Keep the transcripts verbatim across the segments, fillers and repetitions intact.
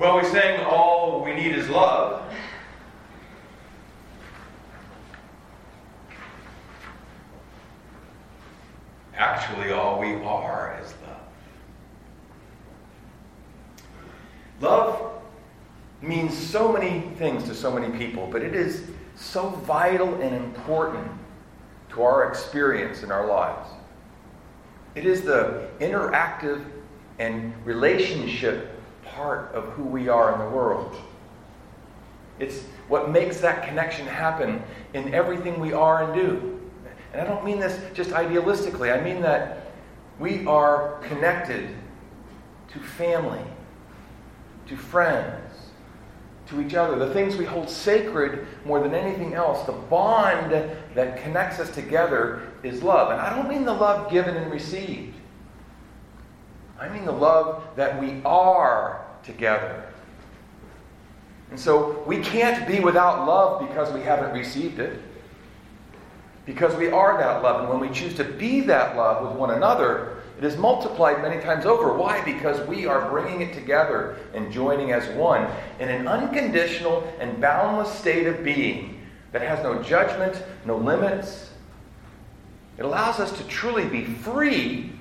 Well, we sang All We Need Is Love. Actually, all we are is love. Love means so many things to so many people, but it is so vital and important to our experience in our lives. It is the interactive and relationship part of who we are in the world. It's what makes that connection happen in everything we are and do. And I don't mean this just idealistically. I mean that we are connected to family, to friends, to each other. The things we hold sacred more than anything else, the bond that connects us together is love. And I don't mean the love given and received. I mean the love that we are together. And so we can't be without love because we haven't received it. Because we are that love, and when we choose to be that love with one another, it is multiplied many times over. Why? Because we are bringing it together and joining as one in an unconditional and boundless state of being that has no judgment, no limits. It allows us to truly be free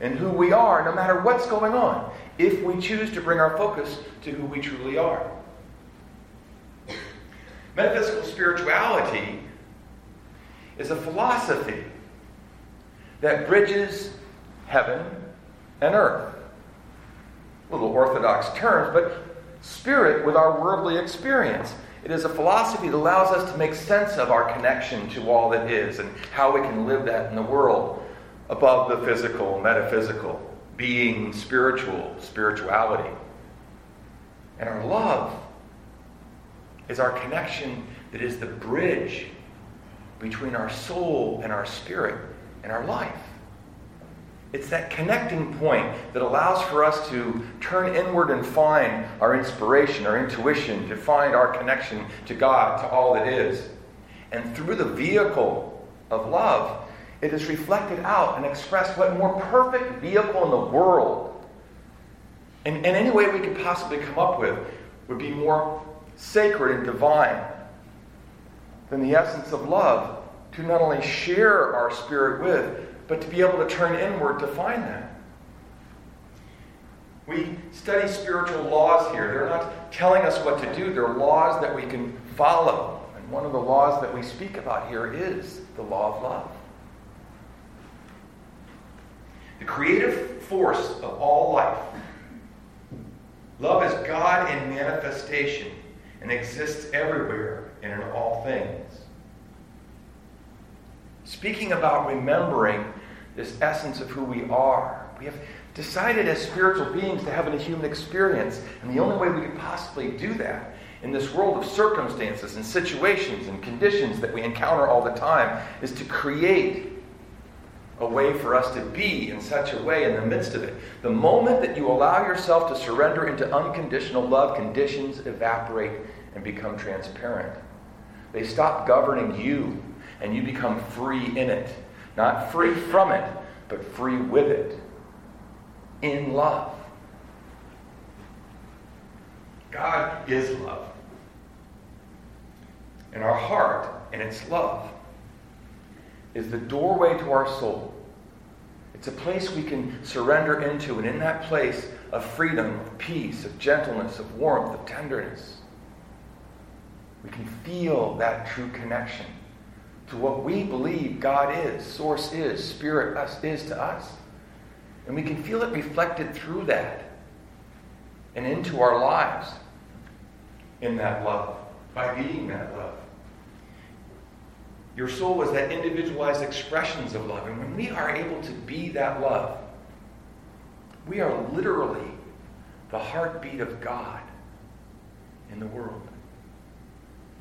in who we are, no matter what's going on, if we choose to bring our focus to who we truly are. Metaphysical spirituality is a philosophy that bridges heaven and earth. Little orthodox terms, but spirit with our worldly experience. It is a philosophy that allows us to make sense of our connection to all that is and how we can live that in the world above the physical, metaphysical, being spiritual, spirituality. And our love is our connection that is the bridge between our soul and our spirit and our life. It's that connecting point that allows for us to turn inward and find our inspiration, our intuition, to find our connection to God, to all that is. And through the vehicle of love, it is reflected out and expressed. What more perfect vehicle in the world, and, and any way we could possibly come up with, would be more sacred and divine than the essence of love, to not only share our spirit with, but to be able to turn inward to find that. We study spiritual laws here. They're not telling us what to do. They're laws that we can follow. And one of the laws that we speak about here is the law of love. The creative force of all life. Love is God in manifestation and exists everywhere and in all things. Speaking about remembering this essence of who we are, we have decided as spiritual beings to have a human experience, and the only way we could possibly do that in this world of circumstances and situations and conditions that we encounter all the time is to create a way for us to be in such a way in the midst of it. The moment that you allow yourself to surrender into unconditional love, conditions evaporate and become transparent. They stop governing you, and you become free in it. Not free from it, but free with it. In love. God is love. And our heart, and its love, is the doorway to our soul. It's a place we can surrender into, and in that place of freedom, of peace, of gentleness, of warmth, of tenderness, we can feel that true connection to what we believe God is, Source is, Spirit us is to us. And we can feel it reflected through that and into our lives in that love, by being that love. Your soul is that individualized expressions of love. And when we are able to be that love, we are literally the heartbeat of God in the world.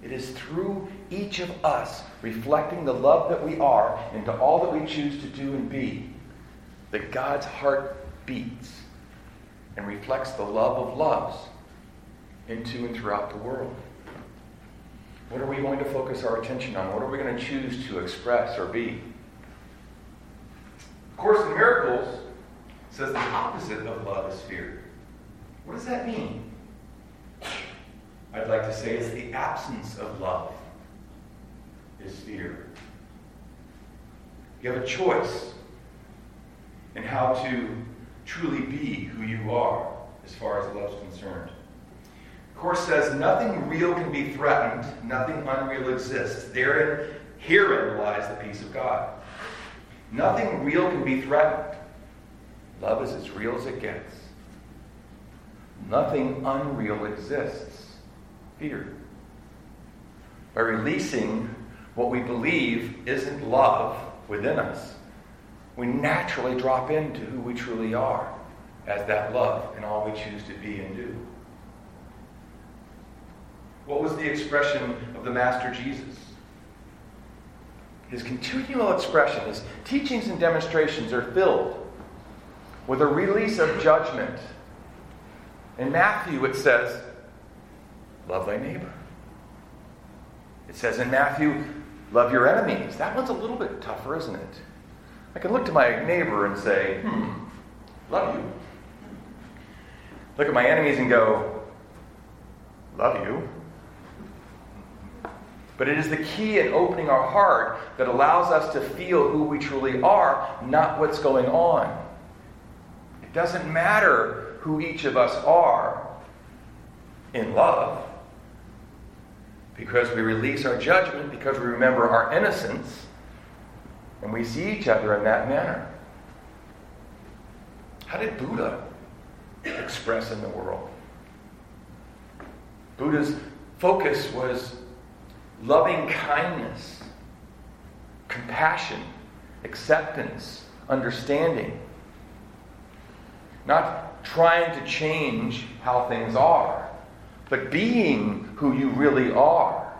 It is through each of us reflecting the love that we are into all that we choose to do and be that God's heart beats and reflects the love of loves into and throughout the world. What are we going to focus our attention on? What are we going to choose to express or be? The Course in Miracles says the opposite of love is fear. What does that mean? like to say is the absence of love is fear. You have a choice in how to truly be who you are as far as love is concerned. The Course says nothing real can be threatened, nothing unreal exists. Therein, herein lies the peace of God. Nothing real can be threatened. Love is as real as it gets. Nothing unreal exists. Fear. By releasing what we believe isn't love within us, we naturally drop into who we truly are as that love and all we choose to be and do. What was the expression of the Master Jesus? His continual expression, his teachings and demonstrations are filled with a release of judgment. In Matthew it says, love thy neighbor. It says in Matthew, love your enemies. That one's a little bit tougher, isn't it? I can look to my neighbor and say, hmm, love you. Look at my enemies and go, love you. But it is the key in opening our heart that allows us to feel who we truly are, not what's going on. It doesn't matter who each of us are in love, because we release our judgment, because we remember our innocence, and we see each other in that manner. How did Buddha express in the world? Buddha's focus was loving kindness, compassion, acceptance, understanding. Not trying to change how things are, but being who you really are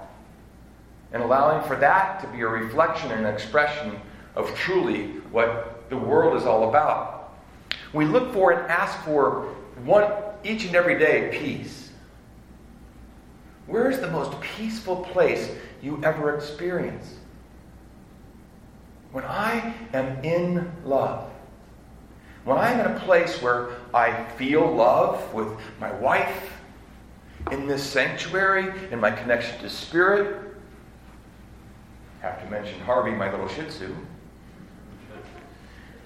and allowing for that to be a reflection and an expression of truly what the world is all about. We look for and ask for one each and every day peace. Where is the most peaceful place you ever experience? When I am in love, when I am in a place where I feel love with my wife, in this sanctuary, in my connection to spirit, I have to mention Harvey, my little Shih Tzu.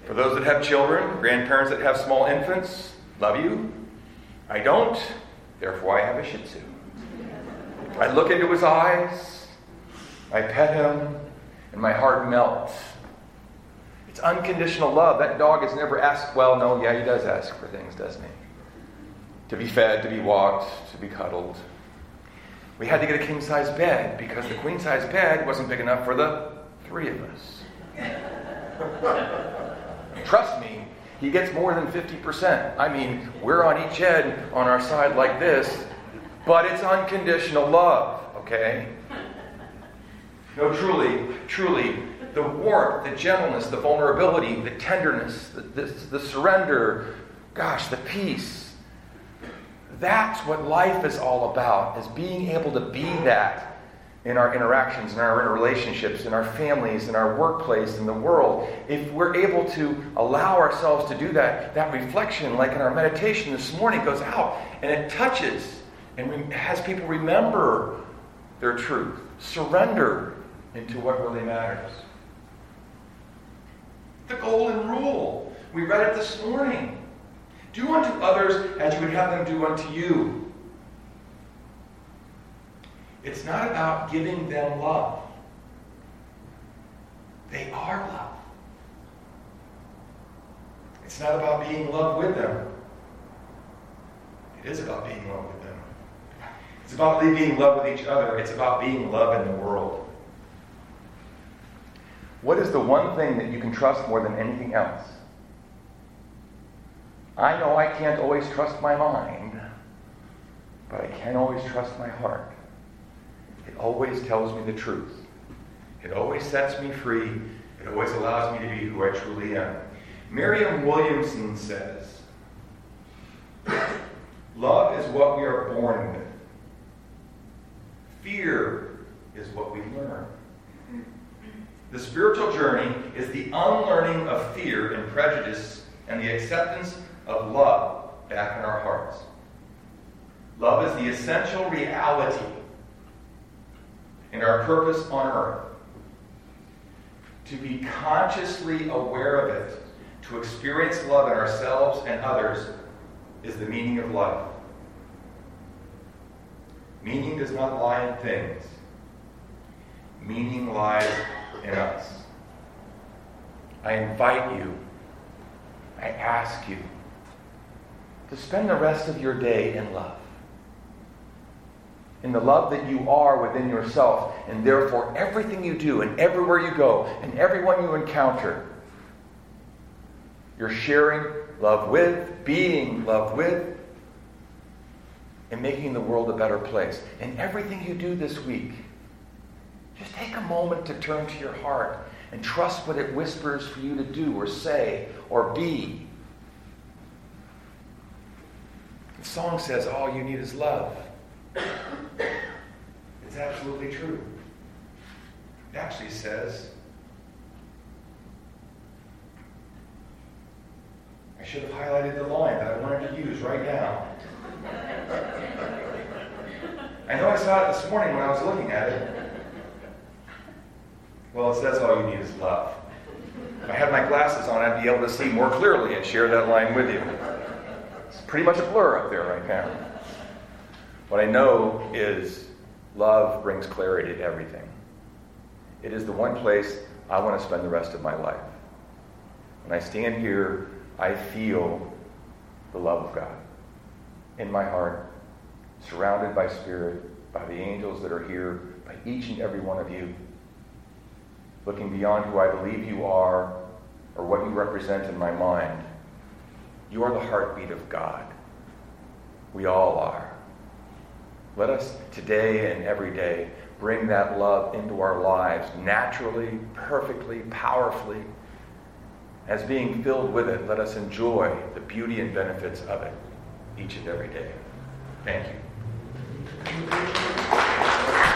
For those that have children, grandparents that have small infants, love you. I don't, therefore I have a Shih Tzu. I look into his eyes, I pet him, and my heart melts. It's unconditional love. That dog has never asked, well, no, yeah, he does ask for things, doesn't he? To be fed, to be walked, to be cuddled. We had to get a king-size bed because the queen-size bed wasn't big enough for the three of us. Trust me, he gets more than fifty percent. I mean, we're on each end on our side like this, but it's unconditional love, okay? No, truly, truly, the warmth, the gentleness, the vulnerability, the tenderness, the, the, the surrender, gosh, the peace. That's what life is all about, is being able to be that in our interactions, in our interrelationships, in our families, in our workplace, in the world. If we're able to allow ourselves to do that, that reflection, like in our meditation this morning, goes out and it touches and has people remember their truth, surrender into what really matters. The golden rule. We read it this morning. Do unto others as you would have them do unto you. It's not about giving them love. They are love. It's not about being loved with them. It is about being loved with them. It's about being in love with each other. It's about being love in the world. What is the one thing that you can trust more than anything else? I know I can't always trust my mind, but I can always trust my heart. It always tells me the truth. It always sets me free. It always allows me to be who I truly am. Marianne Williamson says, love is what we are born with. Fear is what we learn. The spiritual journey is the unlearning of fear and prejudice and the acceptance of love back in our hearts. Love is the essential reality and our purpose on earth. To be consciously aware of it, to experience love in ourselves and others, is the meaning of life. Meaning does not lie in things. Meaning lies in us. I invite you, I ask you, to spend the rest of your day in love. In the love that you are within yourself, and therefore everything you do and everywhere you go and everyone you encounter, you're sharing love with, being love with, and making the world a better place. And everything you do this week, just take a moment to turn to your heart and trust what it whispers for you to do or say or be. The song says, all you need is love. It's absolutely true. It actually says, I should have highlighted the line that I wanted to use right now. I know I saw it this morning when I was looking at it. Well, it says all you need is love. If I had my glasses on, I'd be able to see more clearly and share that line with you. It's pretty much a blur up there right now. What I know is love brings clarity to everything. It is the one place I want to spend the rest of my life. When I stand here, I feel the love of God in my heart, surrounded by Spirit, by the angels that are here, by each and every one of you, looking beyond who I believe you are or what you represent in my mind. You are the heartbeat of God. We all are. Let us today and every day bring that love into our lives naturally, perfectly, powerfully. As being filled with it, let us enjoy the beauty and benefits of it each and every day. Thank you.